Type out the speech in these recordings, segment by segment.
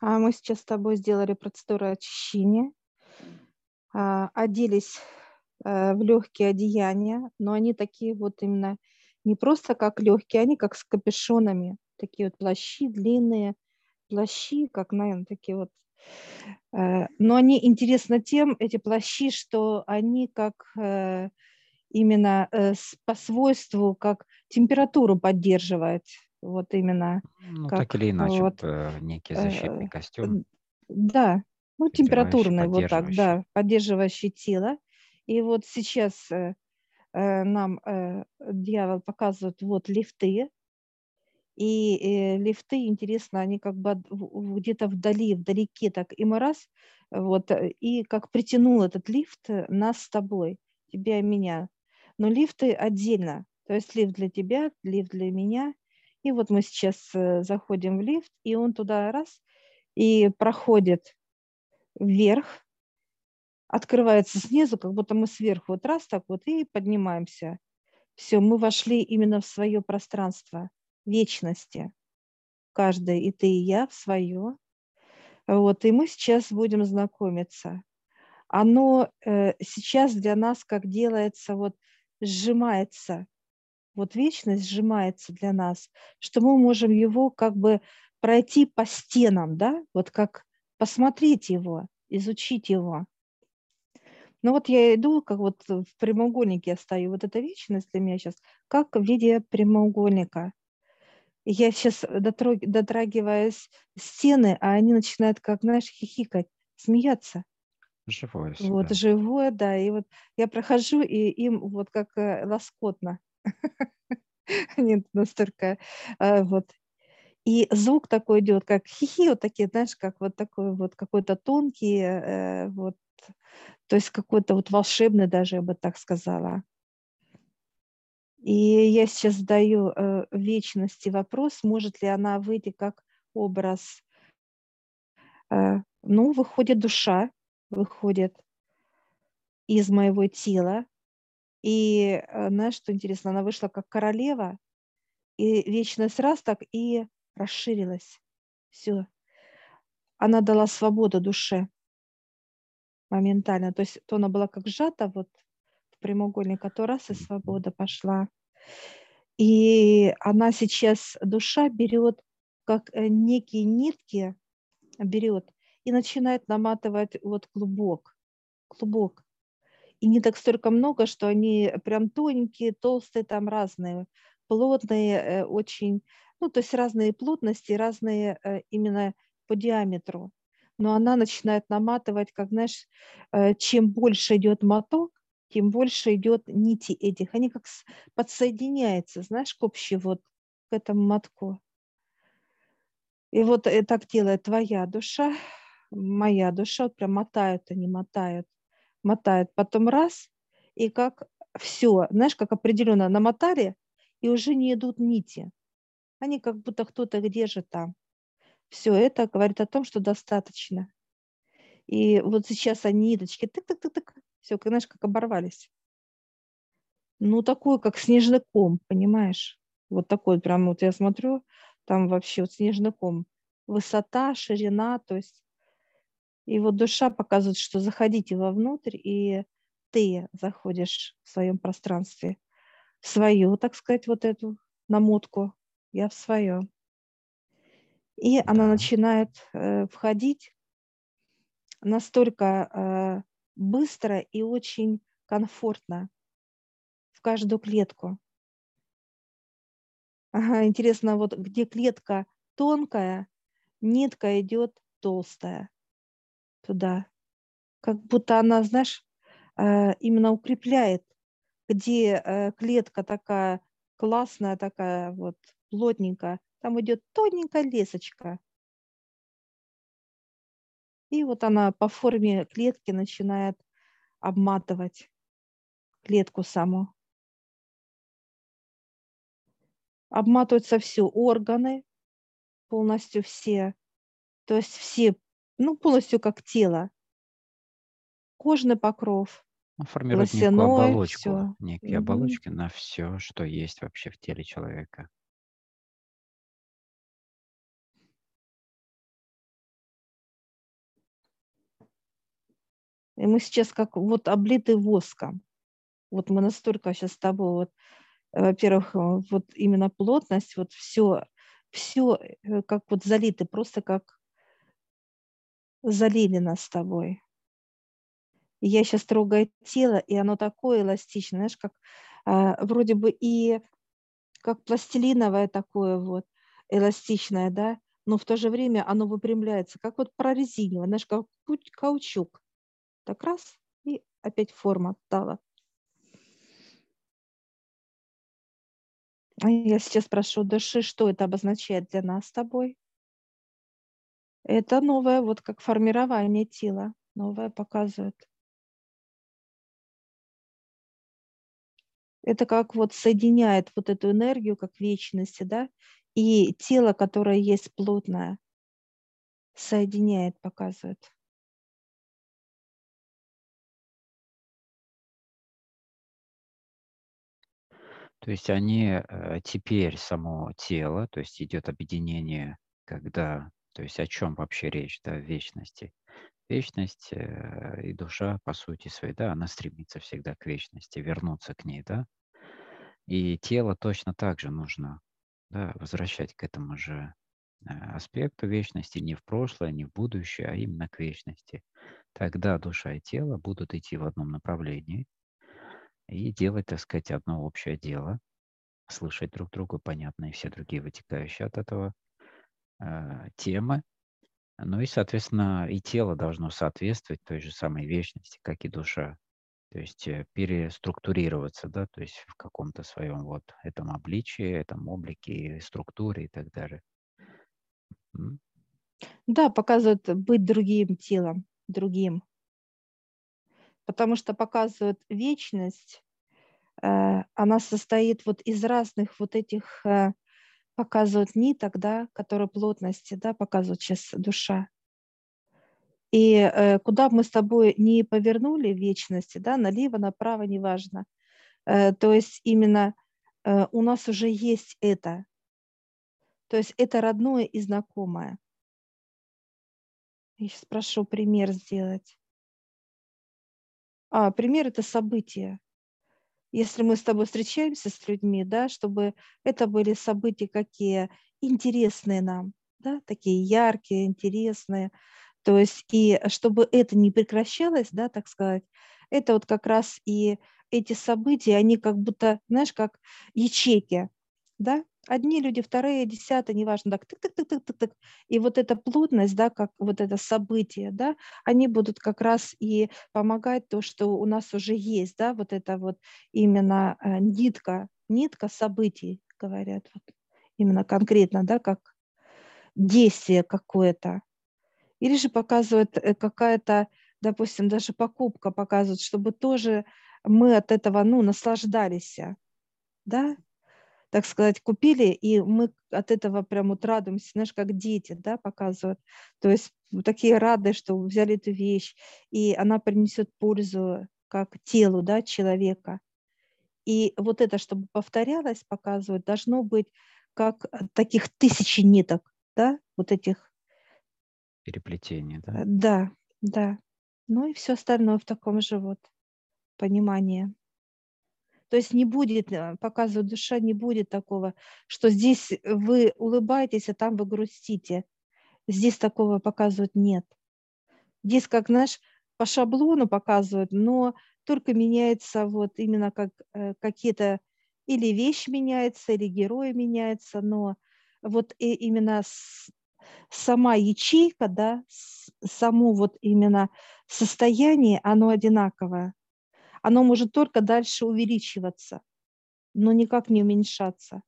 Мы сейчас с тобой сделали процедуру очищения, оделись в легкие одеяния, но они такие вот именно не просто как легкие, они как с капюшонами, такие вот плащи, длинные плащи, как, наверное, такие вот. Но они интересны тем, эти плащи, что они как именно по свойству, как температуру поддерживают. Вот именно. Ну, как, так или иначе, вот, некий защитный костюм. Да, ну, температурный, вот так, да, поддерживающий тело. И вот сейчас нам дьявол показывает вот лифты. И лифты, интересно, они как бы где-то вдали, вдалеке, так, и мы раз, вот, и как притянул этот лифт нас с тобой, тебя и меня. Но лифты отдельно, то есть лифт для тебя, лифт для меня. И вот мы сейчас заходим в лифт, и он туда раз, и проходит вверх, открывается снизу, как будто мы сверху вот раз так вот и поднимаемся. Все, мы вошли именно в свое пространство вечности. Каждый, и ты, и я, в свое. Вот, и мы сейчас будем знакомиться. Оно сейчас для нас как делается, вот сжимается. Вот вечность сжимается для нас, что мы можем его как бы пройти по стенам, да, вот как посмотреть его, изучить его. Ну вот я иду, как вот в прямоугольнике я стою, вот эта вечность для меня сейчас, как в виде прямоугольника. Я сейчас дотрагиваюсь стены, а они начинают, как, знаешь, хихикать, смеяться. Живое. Вот, да. Живое, да. И вот я прохожу, и им вот как лоскотно. Нет, настолько вот. И звук такой идет, как хихи, вот такие, знаешь, как вот такой вот какой-то тонкий, вот, то есть какой-то вот волшебный даже, я бы так сказала. И я сейчас задаю вечности вопрос, может ли она выйти как образ. Ну, выходит душа, выходит из моего тела. И, знаешь, что интересно, она вышла как королева, и вечность раз так и расширилась. Все. Она дала свободу душе моментально. То есть то она была как сжата вот в прямоугольник, а то раз и свобода пошла. И она сейчас, душа, берет как некие нитки, берет и начинает наматывать вот клубок, клубок. И не так столько много, что они прям тоненькие, толстые, там разные, плотные, очень, ну, то есть разные плотности, разные именно по диаметру. Но она начинает наматывать, как, знаешь, чем больше идет моток, тем больше идет нити этих. Они как подсоединяются, знаешь, к общему вот к этому мотку. И вот так делает твоя душа, моя душа, вот прям мотают они, мотают. Мотают, потом раз, и как все, знаешь, как определенно намотали, и уже не идут нити. Они как будто кто-то где же там. Все это говорит о том, что достаточно. И вот сейчас они ниточки, тык-тык-тык-тык, все, знаешь, как оборвались. Ну, такой, как снежный ком, понимаешь? Вот такой прям, вот я смотрю, там вообще вот снежный ком. Высота, ширина, то есть. И вот душа показывает, что заходите вовнутрь, и ты заходишь в своем пространстве, в свою, так сказать, вот эту намотку, я в свое. И она начинает входить настолько быстро и очень комфортно в каждую клетку. Ага, интересно, вот где клетка тонкая, нитка идет толстая. Туда, как будто она, знаешь, именно укрепляет, где клетка такая классная, такая вот плотненькая, там идет тоненькая лесочка. И вот она по форме клетки начинает обматывать клетку саму. Обматываются все органы, полностью все, то есть все. Ну, полностью как тело. Кожный покров. Формирует некую оболочку. Все. Некие оболочки на все, что есть вообще в теле человека. И мы сейчас как вот облиты воском. Вот мы настолько сейчас с тобой, вот, во-первых, вот именно плотность, вот все как вот залиты, просто как залили нас с тобой. И я сейчас трогаю тело, и оно такое эластичное, знаешь, как вроде бы и как пластилиновое такое вот, эластичное, да, но в то же время оно выпрямляется, как вот прорезиневое, знаешь, как каучук. Так раз, и опять форма отдала. Я сейчас прошу души, что это обозначает для нас с тобой? Это новое, вот как формирование тела, новое показывает. Это как вот соединяет вот эту энергию, как вечности, да, и тело, которое есть плотное, соединяет, показывает. То есть они теперь само тело, то есть идет объединение, когда, то есть о чем вообще речь, да, в вечности. Вечность и душа, по сути своей, да, она стремится всегда к вечности, вернуться к ней, да. И тело точно так же нужно, да, возвращать к этому же аспекту вечности, не в прошлое, не в будущее, а именно к вечности. Тогда душа и тело будут идти в одном направлении и делать, так сказать, одно общее дело, слышать друг друга, понятно, и все другие вытекающие от этого темы. Ну и, соответственно, и тело должно соответствовать той же самой вечности, как и душа. То есть переструктурироваться, да, то есть в каком-то своем вот этом обличии, этом облике, структуре и так далее. Да, показывает быть другим телом, другим. Потому что показывает вечность, она состоит вот из разных вот этих, показывают ниток, да, которые плотности, да, показывают сейчас душа. И куда бы мы с тобой не повернули в вечности, да, налево, направо, неважно. То есть именно у нас уже есть это. То есть это родное и знакомое. Я сейчас прошу пример сделать. Пример – это события. Если мы с тобой встречаемся с людьми, да, чтобы это были события какие интересные нам, да, такие яркие, интересные. То есть и чтобы это не прекращалось, да, так сказать, это вот как раз и эти события, они как будто, знаешь, как ячейки, да, одни люди, вторые, десятые, неважно, так, тык-тык-тык-тык-тык. И вот эта плотность, да, как вот это событие, да, они будут как раз и помогать то, что у нас уже есть, да, вот это вот именно нитка событий, говорят, вот, именно конкретно, да, как действие какое-то. Или же показывает какая-то, допустим, даже покупка показывает, чтобы тоже мы от этого, ну, наслаждались, да, так сказать, купили, и мы от этого прям вот радуемся, знаешь, как дети, да, показывают. То есть такие рады, что взяли эту вещь, и она принесет пользу как телу, да, человека. И вот это, чтобы повторялось, показывают, должно быть как таких тысячи ниток, да, вот этих. Переплетение, да? Да, да. Ну и все остальное в таком же вот понимании. То есть не будет, показывает душа, не будет такого, что здесь вы улыбаетесь, а там вы грустите. Здесь такого показывают нет. Здесь, как, знаешь, по шаблону показывают, но только меняется вот именно как какие-то или вещь меняется, или герой меняется, но вот и именно сама ячейка, да, само вот именно состояние, оно одинаковое. Оно может только дальше увеличиваться, но никак не уменьшаться.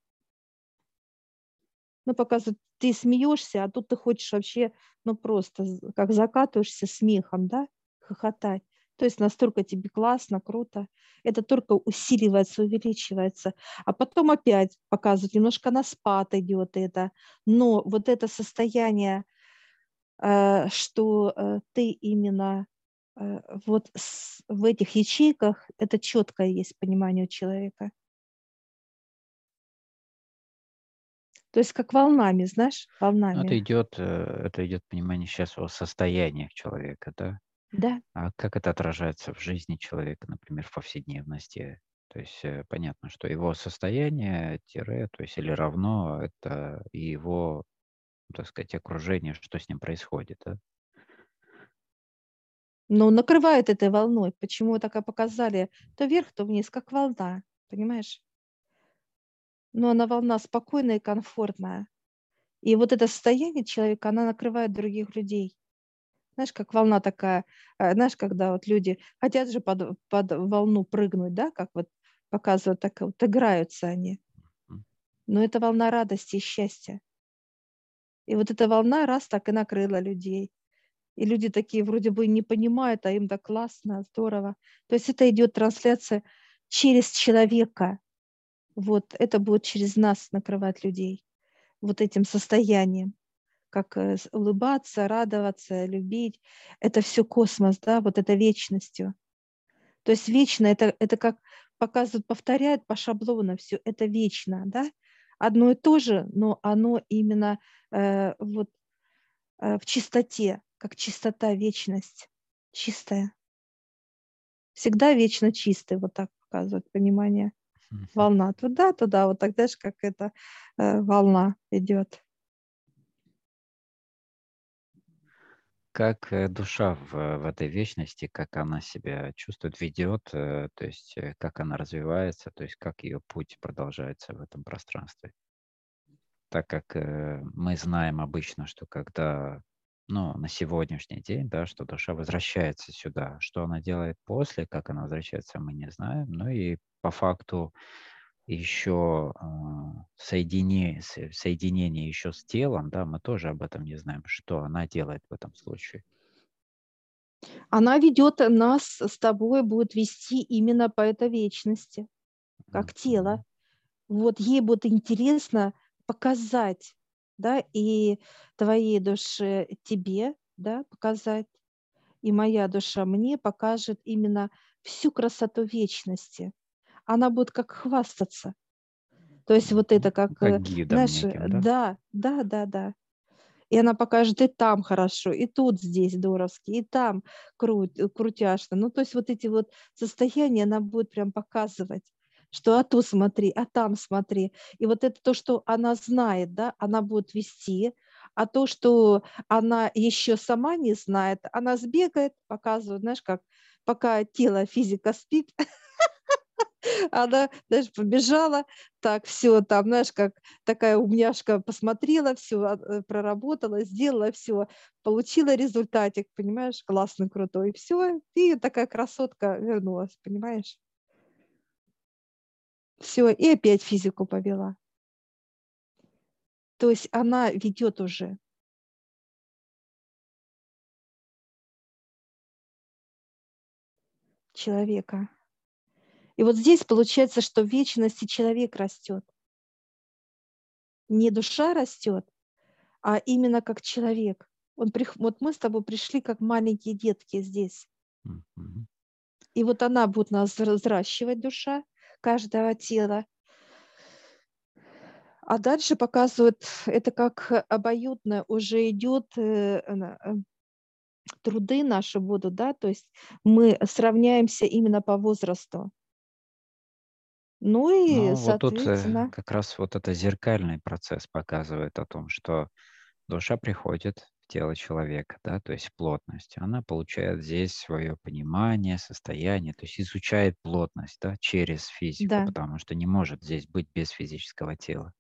Ну, показывают, ты смеешься, а тут ты хочешь вообще, ну, просто как закатываешься смехом, да, хохотать. То есть настолько тебе классно, круто. Это только усиливается, увеличивается. А потом опять показывают, немножко на спад идет это. Но вот это состояние, что ты именно... Вот в этих ячейках это четкое есть понимание у человека. То есть как волнами, знаешь, волнами. Это идет понимание сейчас о состояниях человека, да? Да. А как это отражается в жизни человека, например, в повседневности? То есть понятно, что его состояние тире, то есть или равно, это и его, так сказать, окружение, что с ним происходит. Да? Но накрывает этой волной. Почему так и показали? То вверх, то вниз, как волна, понимаешь? Но она волна спокойная и комфортная. И вот это состояние человека, она накрывает других людей. Знаешь, как волна такая, знаешь, когда вот люди хотят же под волну прыгнуть, да, как вот показывают, так вот играются они. Но это волна радости и счастья. И вот эта волна раз так и накрыла людей. И люди такие вроде бы не понимают, а им да классно, здорово. То есть это идет трансляция через человека. Вот это будет через нас накрывать людей вот этим состоянием. Как улыбаться, радоваться, любить. Это все космос, да, вот это вечностью. То есть вечно, это как показывают, повторяют по шаблону все, это вечно, да. Одно и то же, но оно именно в чистоте, как чистота, вечность, чистая. Всегда вечно чистый, вот так показывают, понимание. Волна туда-туда, вот так, знаешь, как эта волна идет. Как душа в этой вечности, как она себя чувствует, ведет, то есть как она развивается, то есть как ее путь продолжается в этом пространстве. Так как мы знаем обычно, что когда, ну, на сегодняшний день, да, что душа возвращается сюда, что она делает после, как она возвращается, мы не знаем, ну и по факту еще соединение еще с телом, да, мы тоже об этом не знаем, что она делает в этом случае. Она ведет нас с тобой, будет вести именно по этой вечности, как тело. Вот ей будет интересно показать, да, и твоей душе тебе, да, показать, и моя душа мне покажет именно всю красоту вечности. Она будет как хвастаться. То есть вот это как гидом неким, да? Да. И она покажет, и там хорошо, и тут здесь здоровски, и там крутяшно. Ну, то есть вот эти вот состояния она будет прям показывать, что а тут смотри, а там смотри. И вот это то, что она знает, да, она будет вести. А то, что она еще сама не знает, она сбегает, показывает, знаешь, как пока тело, физика спит, она, знаешь, побежала, так, все, там, знаешь, как такая умняшка посмотрела, все, проработала, сделала все, получила результатик, понимаешь, классный, крутой, все, и такая красотка вернулась, понимаешь? Все, и опять физику повела. То есть она ведет уже. Человека. И вот здесь получается, что в вечности человек растет. Не душа растет, а именно как человек. Вот мы с тобой пришли как маленькие детки здесь. Mm-hmm. И вот она будет нас взращивать, душа каждого тела. А дальше показывают, это как обоюдно уже идет... труды наши будут, да, то есть мы сравняемся именно по возрасту. Ну и, соответственно... Вот тут как раз вот этот зеркальный процесс показывает о том, что душа приходит в тело человека, да, то есть плотность. Она получает здесь свое понимание, состояние, то есть изучает плотность, да, через физику, да. Потому что не может здесь быть без физического тела.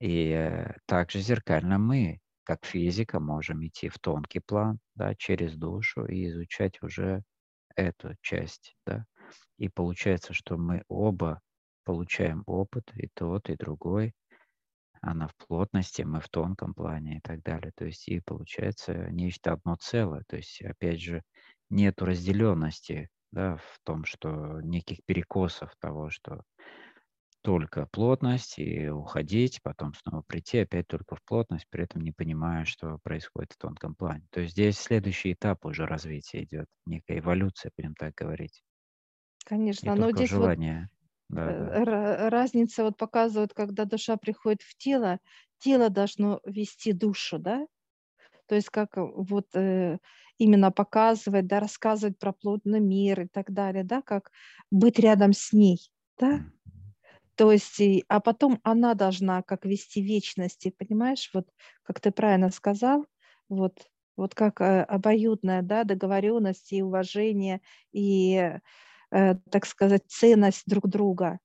И также зеркально мы, как физика, можем идти в тонкий план, да, через душу и изучать уже эту часть, да. И получается, что мы оба получаем опыт, и тот, и другой. Она в плотности, мы в тонком плане и так далее. То есть и получается нечто одно целое. То есть, опять же, нет разделенности, да, в том, что неких перекосов того, что только плотность и уходить, потом снова прийти, опять только в плотность, при этом не понимая, что происходит в тонком плане. То есть здесь следующий этап уже развития идет, некая эволюция, будем так говорить. Конечно, но здесь желание. Вот разница вот показывает, когда душа приходит в тело, тело должно вести душу, да? То есть как вот именно показывать, да, рассказывать про плотный мир и так далее, да, как быть рядом с ней, да. То есть, а потом она должна как вести вечности, понимаешь, вот как ты правильно сказал, вот как обоюдная, да, договоренность и уважение, и, так сказать, ценность друг друга,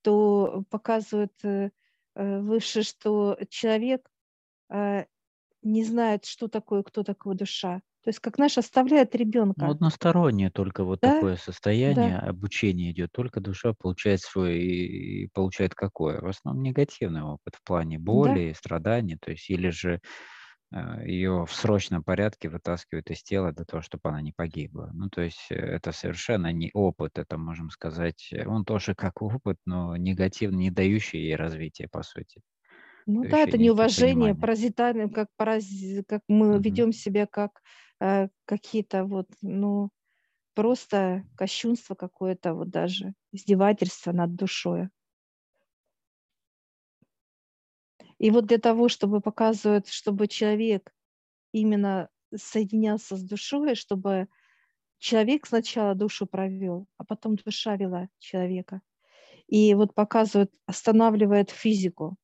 то показывает выше, что человек не знает, что такое, кто такой душа. То есть, как наш оставляет ребенка. Ну, одностороннее только вот да? такое состояние, да. Обучение идет, только душа получает свой, и получает какое? В основном негативный опыт в плане боли, да? страданий, то есть, или же ее в срочном порядке вытаскивают из тела для того, чтобы она не погибла. Ну, то есть, это совершенно не опыт, это, можем сказать, он тоже как опыт, но негативный, не дающий ей развития, по сути. Ну да, это неуважение, паразитарное, как мы ведем себя, как какие-то вот, ну, просто кощунство какое-то, вот даже издевательство над душой. И вот для того, чтобы показывать, чтобы человек именно соединялся с душой, чтобы человек сначала душу провел, а потом душа вела человека. И вот показывает, останавливает физику.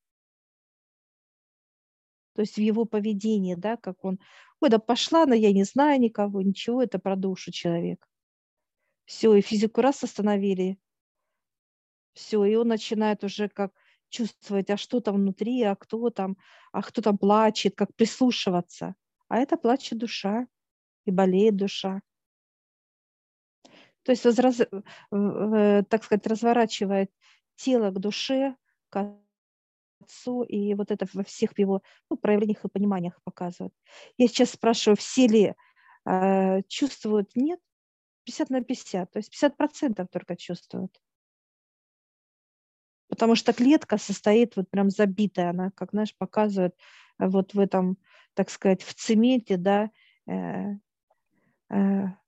То есть в его поведении, да, как он, ой, да пошла, но я не знаю никого, ничего, это про душу человека. Все, и физику раз остановили, все, и он начинает уже как чувствовать, а что там внутри, а кто там плачет, как прислушиваться. А это плачет душа, и болеет душа. То есть, так сказать, разворачивает тело к душе, к отцу, и вот это во всех его, ну, проявлениях и пониманиях показывают. Я сейчас спрашиваю, все ли чувствуют? Нет, 50/50, то есть 50% только чувствуют. Потому что клетка состоит вот прям забитая, она, как, знаешь, показывает вот в этом, так сказать, в цементе, да,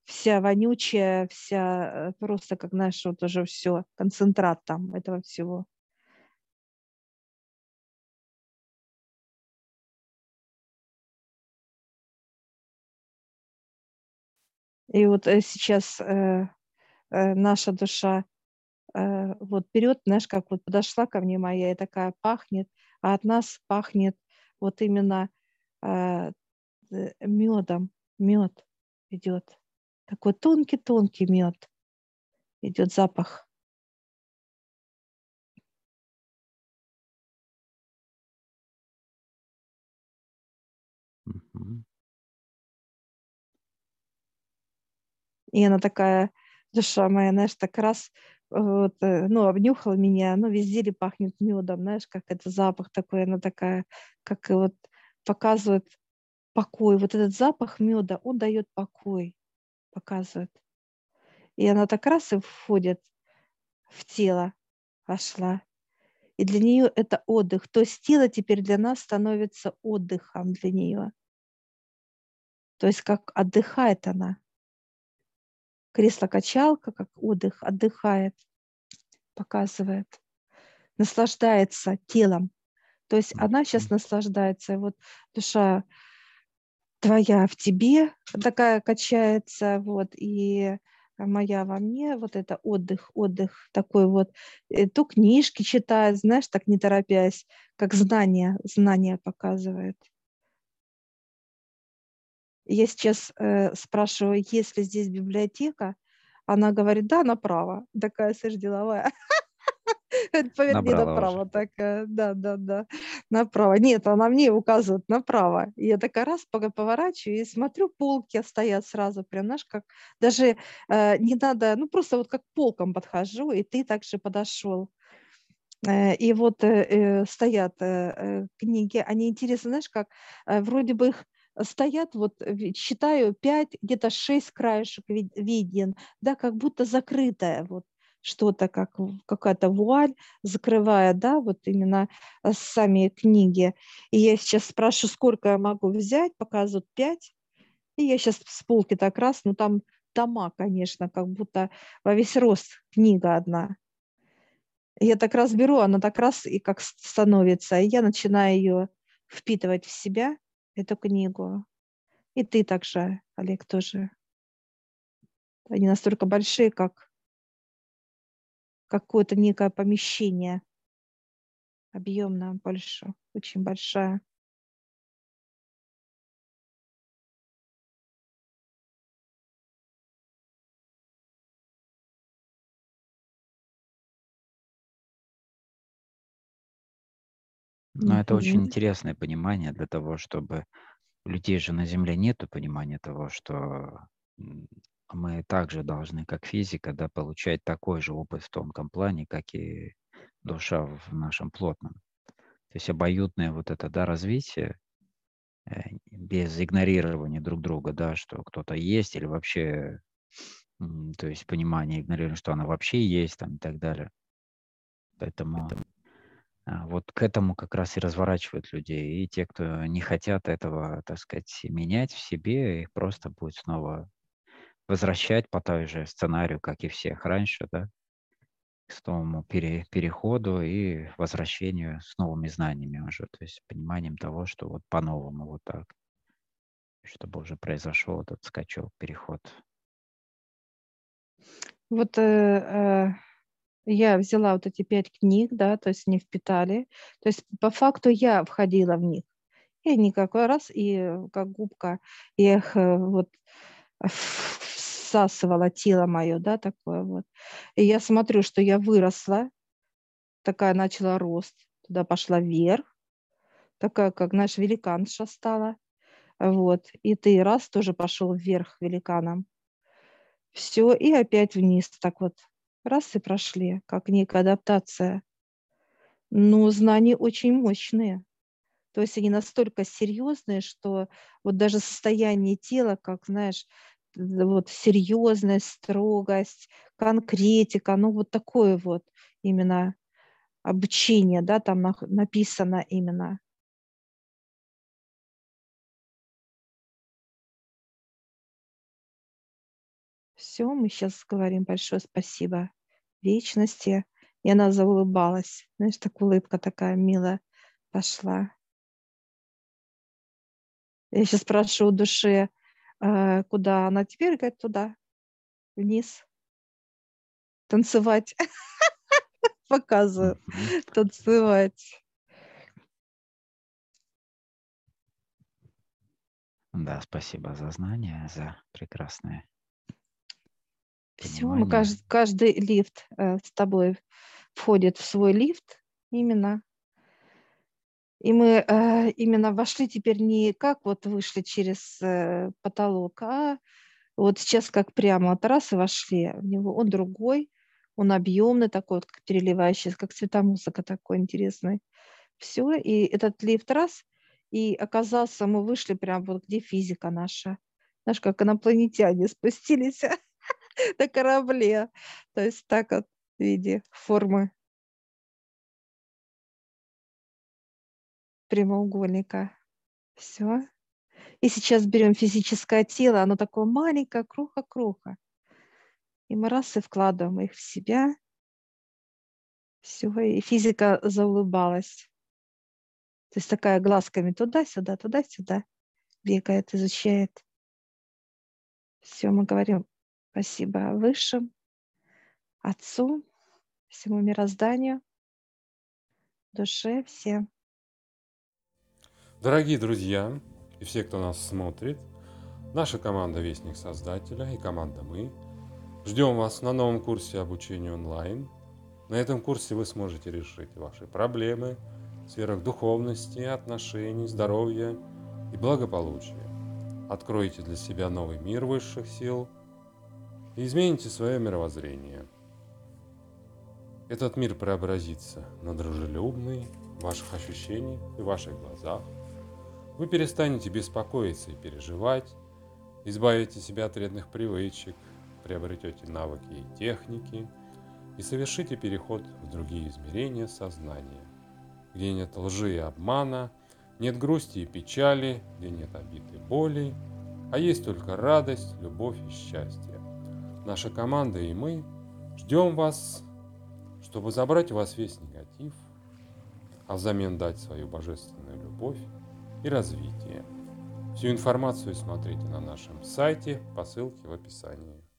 вся вонючая, вся просто, как, знаешь, вот уже все, концентрат там этого всего. И вот сейчас наша душа вот берет, знаешь, как вот подошла ко мне моя, и такая пахнет, а от нас пахнет вот именно медом. Мед идет. Такой тонкий-тонкий мед. Идет запах. И она такая, душа моя, знаешь, так раз, вот, ну, обнюхала меня, ну, везде ли пахнет медом, знаешь, как это запах такой, она такая, как вот показывает покой. Вот этот запах меда, он дает покой, показывает. И она так раз и входит в тело, вошла. И для нее это отдых. То есть тело теперь для нас становится отдыхом для нее. То есть как отдыхает она. Кресло-качалка, как отдых, отдыхает, показывает, наслаждается телом. То есть она сейчас наслаждается. И вот душа твоя в тебе такая качается, вот, и моя во мне, вот это отдых такой вот. И то книжки читает, знаешь, так не торопясь, как знания показывает. Я сейчас спрашиваю, есть ли здесь библиотека. Она говорит, да, направо. Такая, слышь, деловая. Поверни направо. Такая, да. Направо. Нет, она мне указывает направо. Я такая раз поворачиваю и смотрю, полки стоят сразу. Прям, знаешь, как даже не надо, ну просто вот как полкам подхожу, и ты также подошел. И вот стоят книги. Они интересны, знаешь, как вроде бы их стоят, вот считаю, 5, где-то 6 краешек виден, да, как будто закрытая, вот что-то, как какая-то вуаль закрывая, да, вот именно сами книги. И я сейчас спрашиваю, сколько я могу взять, показывают 5, и я сейчас с полки так раз, ну там тома, конечно, как будто во весь рост книга одна. Я так раз беру, она так раз и как становится, и я начинаю ее впитывать в себя, эту книгу. И ты также, Олег, тоже. Они настолько большие, как какое-то некое помещение. Объемно большое, очень большая. Но это очень интересное понимание для того, чтобы... Людей же на Земле нету понимания того, что мы также должны, как физика, да, получать такой же опыт в тонком плане, как и душа в нашем плотном. То есть обоюдное вот это, да, развитие, без игнорирования друг друга, да, что кто-то есть или вообще, то есть понимание игнорирования, что она вообще есть там, и так далее. Поэтому... Вот к этому как раз и разворачивают людей. И те, кто не хотят этого, так сказать, менять в себе, их просто будет снова возвращать по той же сценарию, как и всех раньше, да, к снова переходу и возвращению с новыми знаниями уже, то есть пониманием того, что вот по-новому вот так, чтобы уже произошел этот скачок, переход. Вот... Я взяла вот эти 5 книг, да, то есть они впитали. То есть по факту я входила в них. И они как раз, и как губка, я их вот всасывала, тело мое, да, такое вот. И я смотрю, что я выросла, такая начала рост, туда пошла вверх, такая, как, знаешь, великанша стала. Вот, и ты раз тоже пошел вверх великаном. Все, и опять вниз так вот. Раз и прошли, как некая адаптация. Но знания очень мощные. То есть они настолько серьезные, что вот даже состояние тела, как, знаешь, вот серьезность, строгость, конкретика, ну вот такое вот именно обучение, да, там написано именно. Все, мы сейчас говорим большое спасибо вечности. И она заулыбалась. Знаешь, так улыбка такая милая пошла. Я сейчас прошу у души, куда она теперь, говорит, туда, вниз. Танцевать. Показываю. Танцевать. Да, спасибо за знания, за прекрасное. Все, мы, каждый лифт с тобой входит в свой лифт именно. И мы именно вошли теперь не как вот вышли через потолок, а вот сейчас как прямо от раз и вошли в него. Он другой, он объемный такой, вот, как переливающийся, как цветомузыка такой интересный. Все, и этот лифт раз, и оказался, мы вышли прямо вот где физика наша. Знаешь, как инопланетяне спустились на корабле, то есть так вот в виде формы прямоугольника. Все. И сейчас берем физическое тело, оно такое маленькое, круха-круха. И мы раз и вкладываем их в себя. Все. И физика заулыбалась. То есть такая глазками туда-сюда, туда-сюда бегает, изучает. Все, мы говорим. Спасибо Высшим, Отцу, всему мирозданию, душе, всем. Дорогие друзья и все, кто нас смотрит, наша команда Вестник Создателя и команда «Мы» ждем вас на новом курсе обучения онлайн. На этом курсе вы сможете решить ваши проблемы в сферах духовности, отношений, здоровья и благополучия. Откройте для себя новый мир высших сил. И измените свое мировоззрение. Этот мир преобразится на дружелюбный в ваших ощущениях и ваших глазах. Вы перестанете беспокоиться и переживать, избавите себя от вредных привычек, приобретете навыки и техники и совершите переход в другие измерения сознания, где нет лжи и обмана, нет грусти и печали, где нет обид и боли, а есть только радость, любовь и счастье. Наша команда и мы ждем вас, чтобы забрать у вас весь негатив, а взамен дать свою божественную любовь и развитие. Всю информацию смотрите на нашем сайте по ссылке в описании.